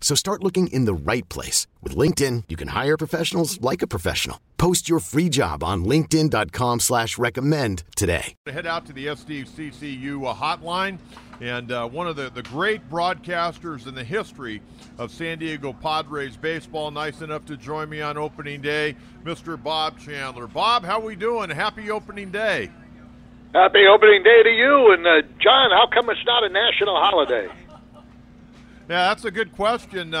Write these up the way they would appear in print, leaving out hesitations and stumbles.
So start looking in the right place. With LinkedIn, you can hire professionals like a professional. Post your free job on linkedin.com/recommend today. Head out to the SDCCU hotline. And one of the great broadcasters in the history of San Diego Padres baseball, nice enough to join me on opening day, Mr. Bob Chandler. Bob, how we doing? Happy opening day. Happy opening day to you. And, John, how come it's not a national holiday? Yeah, that's a good question.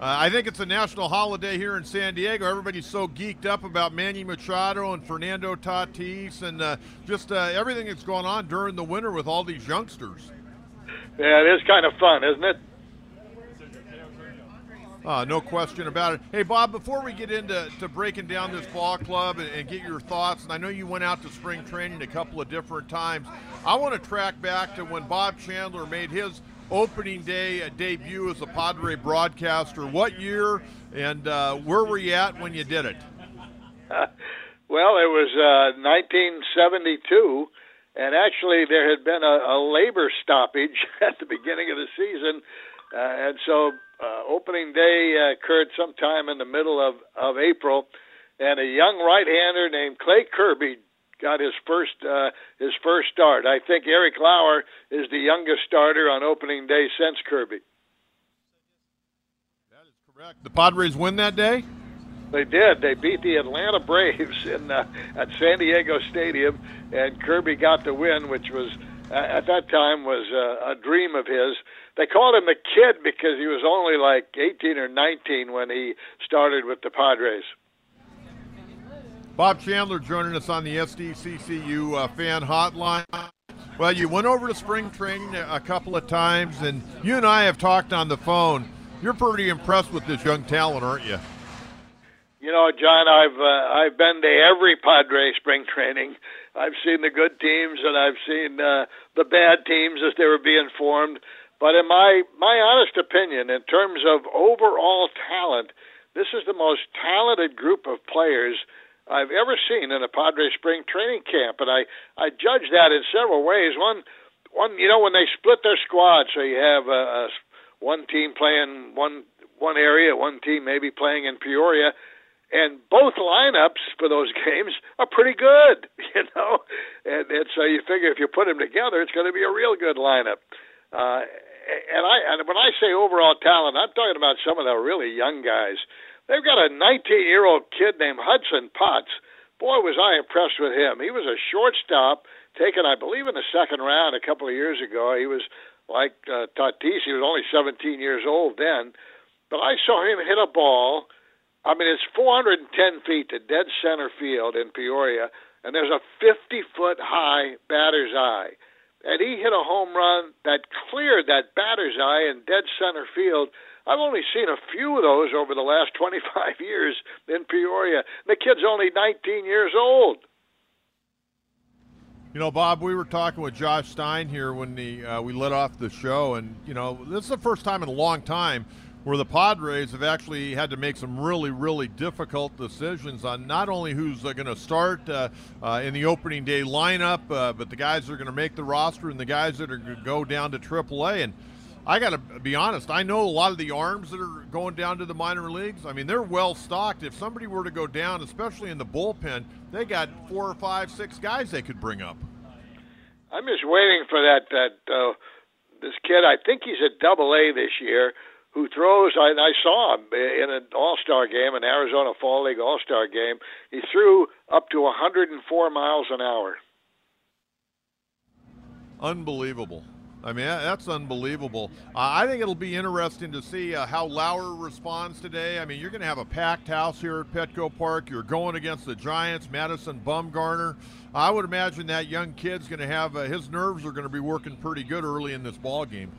I think it's a national holiday here in San Diego. Everybody's so geeked up about Manny Machado and Fernando Tatis and just everything that's going on during the winter with all these youngsters. Yeah, it is kind of fun, isn't it? No question about it. Hey, Bob, before we get into breaking down this ball club and get your thoughts, and I know you went out to spring training a couple of different times, I want to track back to when Bob Chandler made his opening day debut as a Padre broadcaster. What year and where were you at when you did it? Well, it was 1972. And actually, there had been a labor stoppage at the beginning of the season. And so opening day occurred sometime in the middle of April. And a young right-hander named Clay Kirby got his first start. I think Eric Lauer is the youngest starter on opening day since Kirby. That is correct. The Padres win that day? They did. They beat the Atlanta Braves at San Diego Stadium, and Kirby got the win, which was, at that time, was a dream of his. They called him the Kid because he was only like 18 or 19 when he started with the Padres. Bob Chandler joining us on the SDCCU fan hotline. Well, you went over to spring training a couple of times, and you and I have talked on the phone. You're pretty impressed with this young talent, aren't you? You know, John, I've been to every Padre spring training. I've seen the good teams and I've seen the bad teams as they were being formed. But in my honest opinion, in terms of overall talent, this is the most talented group of players I've ever seen in a Padre spring training camp. And I judge that in several ways. One, you know, when they split their squad, so you have one team playing one area, one team maybe playing in Peoria. And both lineups for those games are pretty good, you know. And so you figure if you put them together, it's going to be a real good lineup. And when I say overall talent, I'm talking about some of the really young guys. They've got a 19-year-old kid named Hudson Potts. Boy, was I impressed with him. He was a shortstop taken, I believe, in the second round a couple of years ago. He was like Tatis. He was only 17 years old then. But I saw him hit a ball. I mean, it's 410 feet to dead center field in Peoria, and there's a 50-foot-high batter's eye. And he hit a home run that cleared that batter's eye in dead center field. I've only seen a few of those over the last 25 years in Peoria. The kid's only 19 years old. You know, Bob, we were talking with Josh Stein here when we let off the show, and, you know, this is the first time in a long time where the Padres have actually had to make some really, really difficult decisions on not only who's going to start in the opening day lineup, but the guys that are going to make the roster and the guys that are going to go down to AAA. And I got to be honest, I know a lot of the arms that are going down to the minor leagues, I mean, they're well stocked. If somebody were to go down, especially in the bullpen, they got 4 or 5, 6 guys they could bring up. I'm just waiting for that this kid, I think he's at AA this year, who throws, I saw him in an all-star game, an Arizona Fall League all-star game. He threw up to 104 miles an hour. Unbelievable. I mean, that's unbelievable. I think it'll be interesting to see how Lauer responds today. I mean, you're going to have a packed house here at Petco Park. You're going against the Giants, Madison Bumgarner. I would imagine that young kid's going to have his nerves are going to be working pretty good early in this ball game.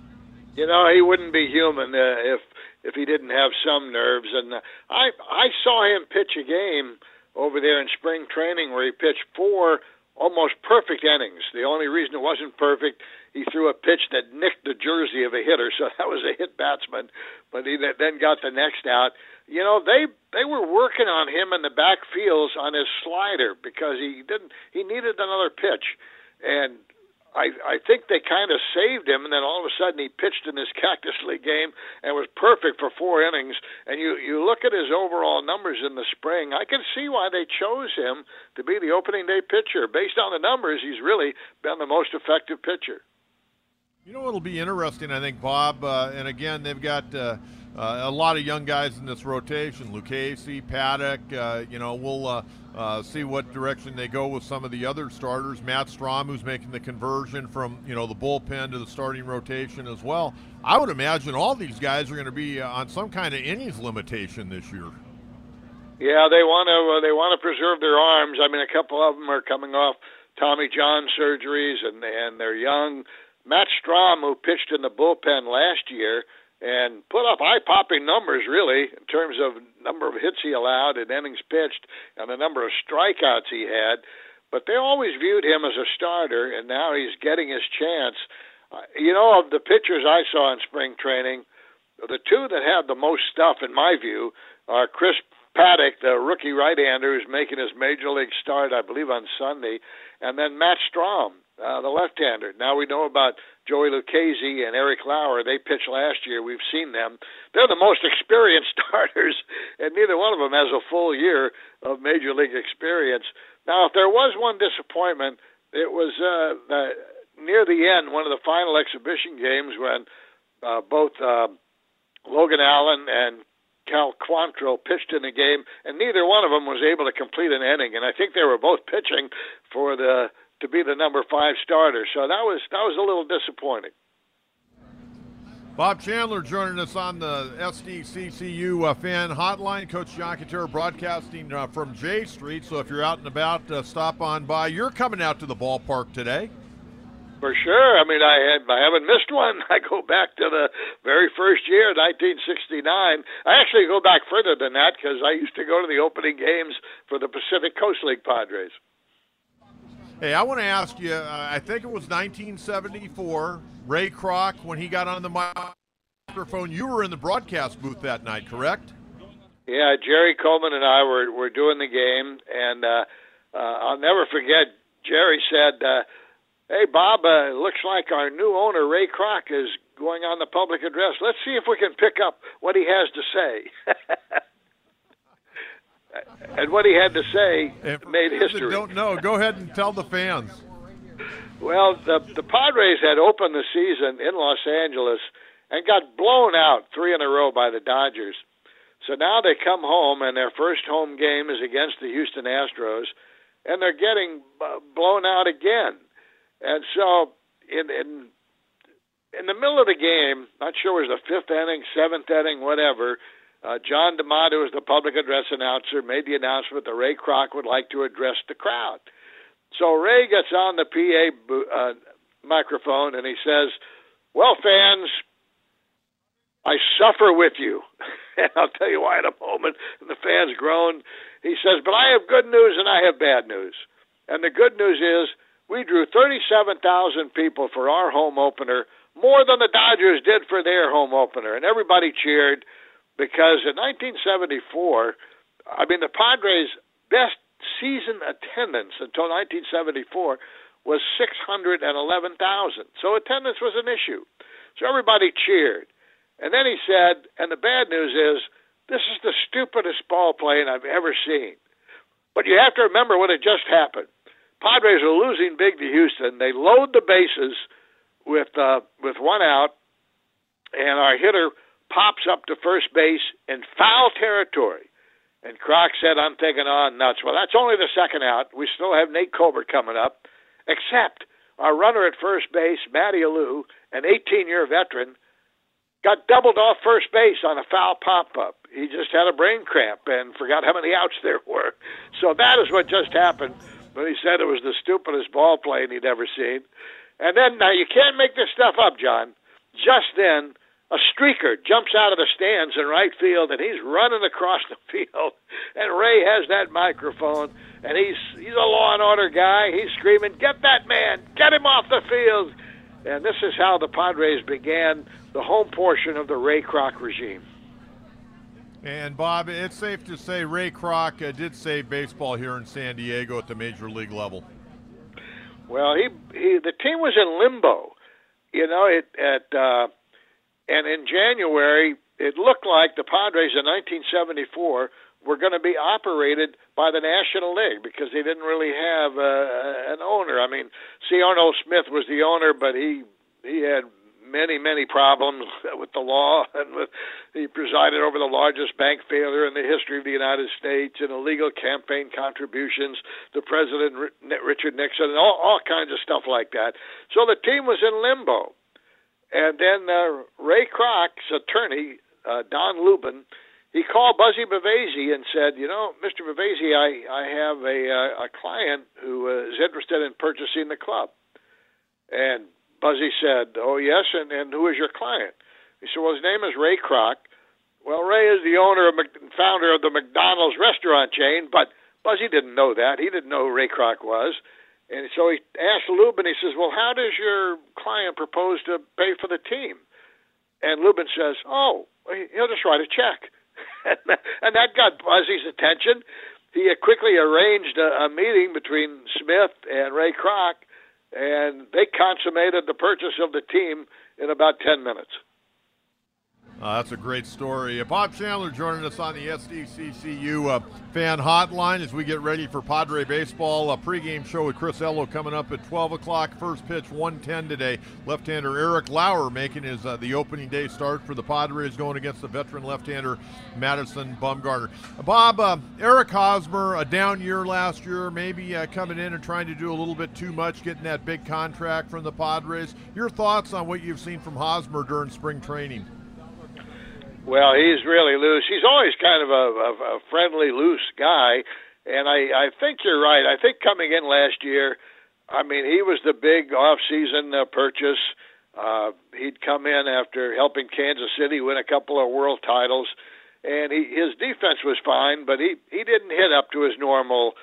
You know, he wouldn't be human if he didn't have some nerves. And I saw him pitch a game over there in spring training where he pitched 4 almost perfect innings. The only reason it wasn't perfect, he threw a pitch that nicked the jersey of a hitter, so that was a hit batsman, but he then got the next out. You know, they were working on him in the backfields on his slider because he needed another pitch. And I think they kind of saved him, and then all of a sudden he pitched in this Cactus League game and was perfect for 4 innings. And you look at his overall numbers in the spring, I can see why they chose him to be the opening day pitcher. Based on the numbers, he's really been the most effective pitcher. You know, it'll be interesting, I think, Bob, and again, they've got a lot of young guys in this rotation, Lucchesi, Paddock, we'll see what direction they go with some of the other starters. Matt Strom, who's making the conversion from, the bullpen to the starting rotation as well. I would imagine all these guys are going to be on some kind of innings limitation this year. Yeah, they want to preserve their arms. I mean, a couple of them are coming off Tommy John surgeries, and they're young. Matt Strom, who pitched in the bullpen last year and put up eye-popping numbers, really, in terms of number of hits he allowed and innings pitched and the number of strikeouts he had. But they always viewed him as a starter, and now he's getting his chance. Of the pitchers I saw in spring training, the two that have the most stuff, in my view, are Chris Paddock, the rookie right-hander who's making his major league start, I believe, on Sunday, and then Matt Strom, the left-hander. Now we know about Joey Lucchesi and Eric Lauer. They pitched last year. We've seen them. They're the most experienced starters, and neither one of them has a full year of major league experience. Now, if there was one disappointment, it was near the end, one of the final exhibition games, when both Logan Allen and Cal Quantrill pitched in the game, and neither one of them was able to complete an inning. And I think they were both pitching for to be the number 5 starter. So that was a little disappointing. Bob Chandler joining us on the SDCCU fan hotline. Coach John Katera broadcasting from J Street. So if you're out and about, stop on by. You're coming out to the ballpark today. For sure. I mean, I haven't missed one. I go back to the very first year, 1969. I actually go back further than that because I used to go to the opening games for the Pacific Coast League Padres. Hey, I want to ask you, I think it was 1974, Ray Kroc, when he got on the microphone, you were in the broadcast booth that night, correct? Yeah, Jerry Coleman and I were doing the game, and I'll never forget, Jerry said, hey, Bob, it looks like our new owner, Ray Kroc, is going on the public address. Let's see if we can pick up what he has to say. And what he had to say made history. Don't know. Go ahead and tell the fans. Well, the Padres had opened the season in Los Angeles and got blown out 3 in a row by the Dodgers. So now they come home, and their first home game is against the Houston Astros, and they're getting blown out again. And so in the middle of the game, not sure it was the 5th inning, 7th inning, whatever, John DeMott, who was the public address announcer, made the announcement that Ray Kroc would like to address the crowd. So Ray gets on the PA microphone and he says, "Well, fans, I suffer with you." And I'll tell you why in a moment. And the fans groan. He says, "But I have good news and I have bad news. And the good news is we drew 37,000 people for our home opener, more than the Dodgers did for their home opener." And everybody cheered. Because in 1974, I mean, the Padres' best season attendance until 1974 was 611,000. So attendance was an issue. So everybody cheered. And then he said, and the bad news is, this is the stupidest ball playing I've ever seen. But you have to remember what had just happened. Padres are losing big to Houston. They load the bases with one out, and our hitter pops up to first base in foul territory. And Kroc said, "I'm taking on nuts." Well, that's only the second out. We still have Nate Colbert coming up, except our runner at first base, Matty Alou, an 18-year veteran, got doubled off first base on a foul pop-up. He just had a brain cramp and forgot how many outs there were. So that is what just happened. But he said it was the stupidest ball playing he'd ever seen. And then, now, you can't make this stuff up, John. Just then, a streaker jumps out of the stands in right field, and he's running across the field. And Ray has that microphone, and he's a law and order guy. He's screaming, "Get that man! Get him off the field!" And this is how the Padres began the home portion of the Ray Kroc regime. And, Bob, it's safe to say Ray Kroc did save baseball here in San Diego at the major league level. Well, the team was in limbo, you know. And in January, it looked like the Padres in 1974 were going to be operated by the National League because they didn't really have an owner. I mean, C. Arnold Smith was the owner, but he had many problems with the law, and he presided over the largest bank failure in the history of the United States, and illegal campaign contributions to President Richard Nixon, and all kinds of stuff like that. So the team was in limbo. And then Ray Kroc's attorney, Don Lubin, he called Buzzie Bavasi and said, "You know, Mr. Bavasi, I have a client who is interested in purchasing the club." And Buzzie said, "Oh, yes, and who is your client?" He said, "Well, his name is Ray Kroc." Well, Ray is the owner and founder of the McDonald's restaurant chain, but Buzzie didn't know that. He didn't know who Ray Kroc was. And so he asked Lubin, he says, "Well, how does your client propose to pay for the team?" And Lubin says, "Oh, he'll just write a check." And that got Buzzie's attention. He quickly arranged a meeting between Smith and Ray Kroc, and they consummated the purchase of the team in about 10 minutes. That's a great story. Bob Chandler joining us on the SDCCU fan hotline as we get ready for Padre Baseball. A pregame show with Chris Ello coming up at 12 o'clock. First pitch, 1:10 today. Left-hander Eric Lauer making his the opening day start for the Padres, going against the veteran left-hander Madison Bumgarner. Bob, Eric Hosmer, a down year last year, maybe coming in and trying to do a little bit too much, getting that big contract from the Padres. Your thoughts on what you've seen from Hosmer during spring training? Well, he's really loose. He's always kind of a friendly, loose guy, and I think you're right. I think coming in last year, I mean, he was the big off-season purchase. He'd come in after helping Kansas City win a couple of world titles, and his defense was fine, but he didn't hit up to his normal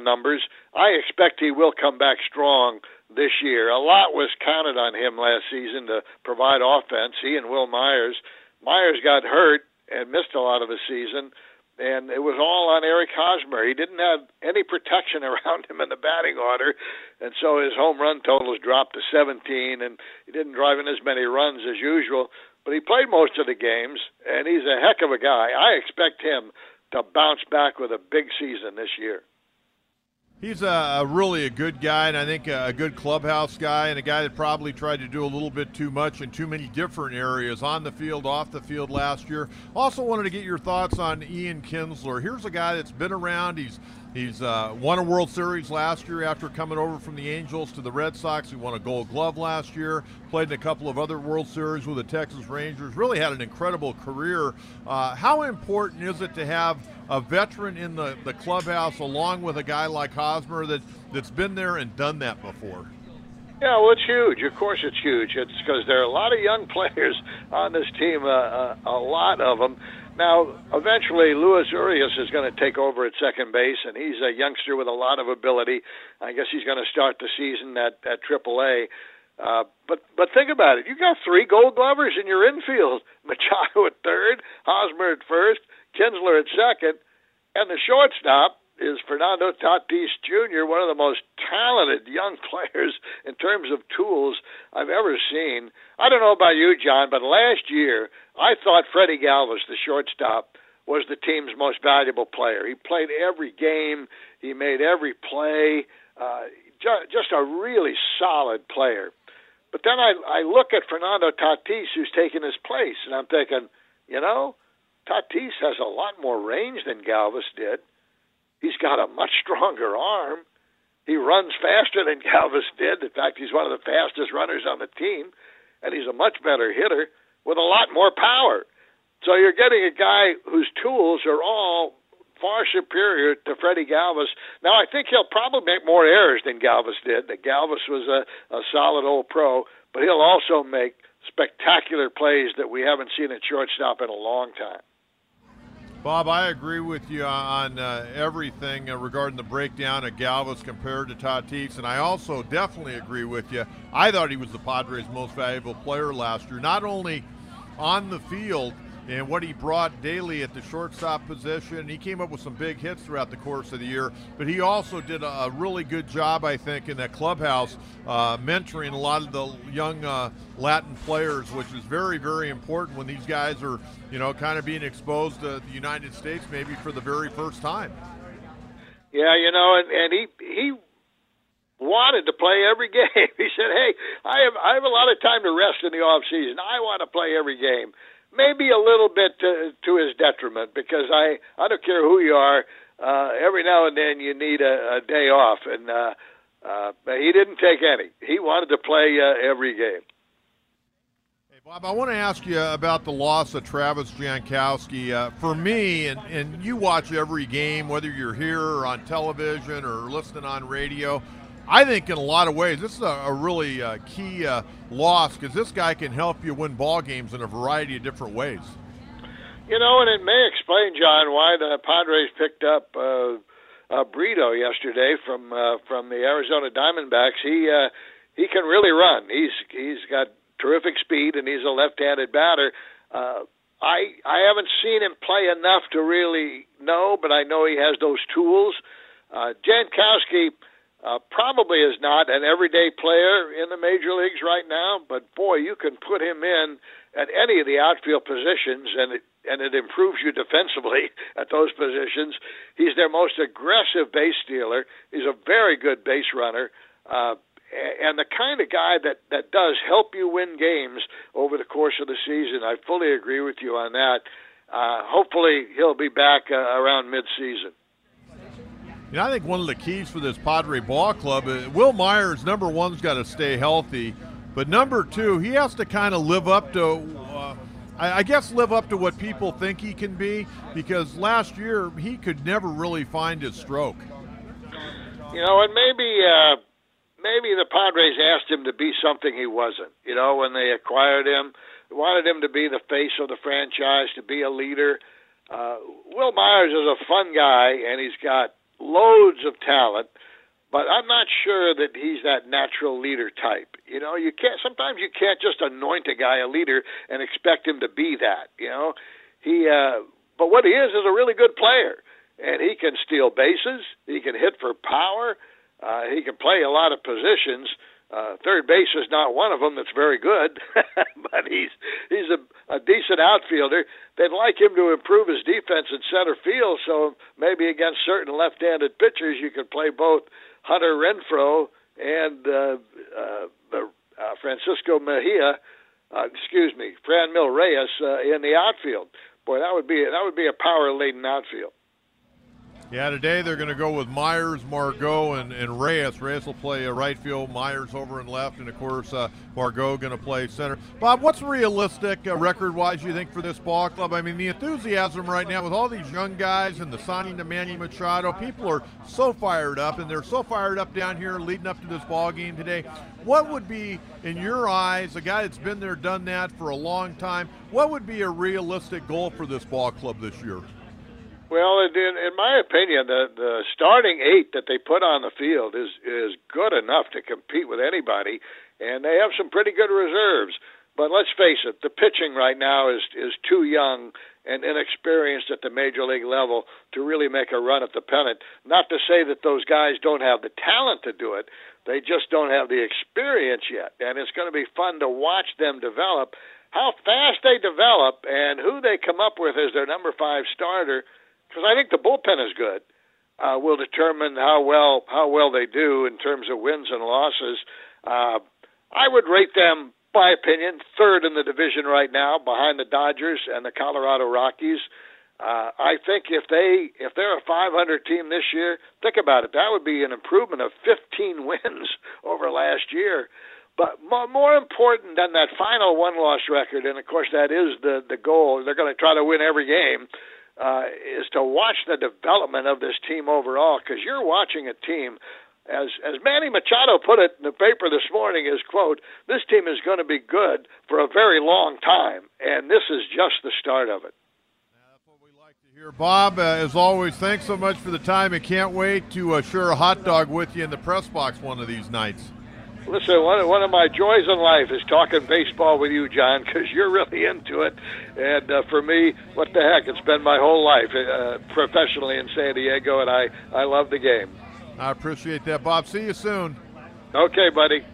numbers. I expect he will come back strong this year. A lot was counted on him last season to provide offense. He and Will Myers. Myers got hurt and missed a lot of the season, and it was all on Eric Hosmer. He didn't have any protection around him in the batting order, and so his home run totals dropped to 17, and he didn't drive in as many runs as usual, but he played most of the games, and he's a heck of a guy. I expect him to bounce back with a big season this year. He's a really a good guy, and I think a good clubhouse guy, and a guy that probably tried to do a little bit too much in too many different areas, on the field, off the field last year. Also wanted to get your thoughts on Ian Kinsler. Here's a guy that's been around. He's won a World Series last year after coming over from the Angels to the Red Sox. He won a Gold Glove last year, played in a couple of other World Series with the Texas Rangers, really had an incredible career. How important is it to have a veteran in the clubhouse along with a guy like Hosmer that's been there and done that before? Yeah, well, it's huge. Of course it's huge. It's because there are a lot of young players on this team, a lot of them. Now, eventually, Luis Urias is going to take over at second base, and he's a youngster with a lot of ability. I guess he's going to start the season at AAA. But think about it. You've got three Gold Glovers in your infield. Machado at third, Hosmer at first, Kinsler at second, and the shortstop is Fernando Tatis Jr., one of the most talented young players in terms of tools I've ever seen. I don't know about you, John, but last year I thought Freddie Galvis, the shortstop, was the team's most valuable player. He played every game. He made every play. Just a really solid player. But then I look at Fernando Tatis, who's taken his place, and I'm thinking, you know, Tatis has a lot more range than Galvis did. He's got a much stronger arm. He runs faster than Galvis did. In fact, he's one of the fastest runners on the team, and he's a much better hitter with a lot more power. So you're getting a guy whose tools are all far superior to Freddie Galvis. Now, I think he'll probably make more errors than Galvis did. Galvis was a solid old pro, but he'll also make spectacular plays that we haven't seen at shortstop in a long time. Bob, I agree with you on everything regarding the breakdown of Galvis compared to Tatis, and I also definitely agree with you. I thought he was the Padres' most valuable player last year, not only on the field and what he brought daily at the shortstop position. He came up with some big hits throughout the course of the year, but he also did a really good job, I think, in that clubhouse, mentoring a lot of the young Latin players, which is very, very important when these guys are, you know, kind of being exposed to the United States maybe for the very first time. Yeah, you know, and he wanted to play every game. He said, hey, I have a lot of time to rest in the offseason. I want to play every game. Maybe a little bit to his detriment, because I don't care who you are, every now and then you need a day off, and he didn't take any. He wanted to play every game. Hey, Bob, I want to ask you about the loss of Travis Jankowski. For me, and you watch every game, whether you're here or on television or listening on radio, I think in a lot of ways this is a really key loss, because this guy can help you win ball games in a variety of different ways. You know, and it may explain, John, why the Padres picked up Brito yesterday from the Arizona Diamondbacks. He can really run. He's got terrific speed, and he's a left-handed batter. I haven't seen him play enough to really know, but I know he has those tools. Jankowski probably is not an everyday player in the major leagues right now, but boy, you can put him in at any of the outfield positions, and it improves you defensively at those positions. He's their most aggressive base stealer. He's a very good base runner, and the kind of guy that does help you win games over the course of the season. I fully agree with you on that. Hopefully, he'll be back around mid-season. You know, I think one of the keys for this Padre ball club, Will Myers, number one's got to stay healthy, but number two, he has to kind of live up to, live up to what people think he can be, because last year he could never really find his stroke. You know, and maybe the Padres asked him to be something he wasn't. You know, when they acquired him, they wanted him to be the face of the franchise, to be a leader. Will Myers is a fun guy, and he's got loads of talent, but I'm not sure that he's that natural leader type. You know, you can't just anoint a guy a leader and expect him to be that. You know, but what he is a really good player, and he can steal bases, he can hit for power, he can play a lot of positions. Third base is not one of them that's very good, but he's a decent outfielder. They'd like him to improve his defense in center field, so maybe against certain left-handed pitchers you could play both Hunter Renfroe and Francisco Mejia, Franmil Reyes in the outfield. Boy, that would be a power-laden outfield. Yeah, today they're going to go with Myers, Margot, and Reyes. Reyes will play right field, Myers over and left, and, of course, Margot going to play center. Bob, what's realistic record-wise, you think, for this ball club? I mean, the enthusiasm right now with all these young guys and the signing to Manny Machado, people are so fired up, and they're so fired up down here leading up to this ball game today. What would be, in your eyes, a guy that's been there, done that for a long time, what would be a realistic goal for this ball club this year? Well, in my opinion, the starting eight that they put on the field is good enough to compete with anybody, and they have some pretty good reserves. But let's face it, the pitching right now is too young and inexperienced at the major league level to really make a run at the pennant. Not to say that those guys don't have the talent to do it. They just don't have the experience yet, and it's going to be fun to watch them develop. How fast they develop and who they come up with as their number 5 starter, because I think the bullpen is good, will determine how well they do in terms of wins and losses. I would rate them, by opinion, third in the division right now, behind the Dodgers and the Colorado Rockies. I think if they're a 500 team this year, think about it, that would be an improvement of 15 wins over last year. But more important than that final one-loss record, and of course that is the goal, they're going to try to win every game, is to watch the development of this team overall, because you're watching a team As Manny Machado put it in the paper this morning, is, quote, this team is going to be good for a very long time, and this is just the start of it. That's what we like to hear. Bob, as always, thanks so much for the time. I can't wait to share a hot dog with you in the press box one of these nights. Listen, one of my joys in life is talking baseball with you, John, because you're really into it. And for me, what the heck, it's been my whole life professionally in San Diego, and I love the game. I appreciate that, Bob. See you soon. Okay, buddy.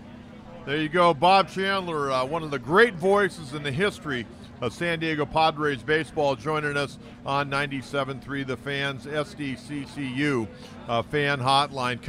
There you go. Bob Chandler, one of the great voices in the history of San Diego Padres baseball, joining us on 97.3 The Fan's SDCCU fan hotline.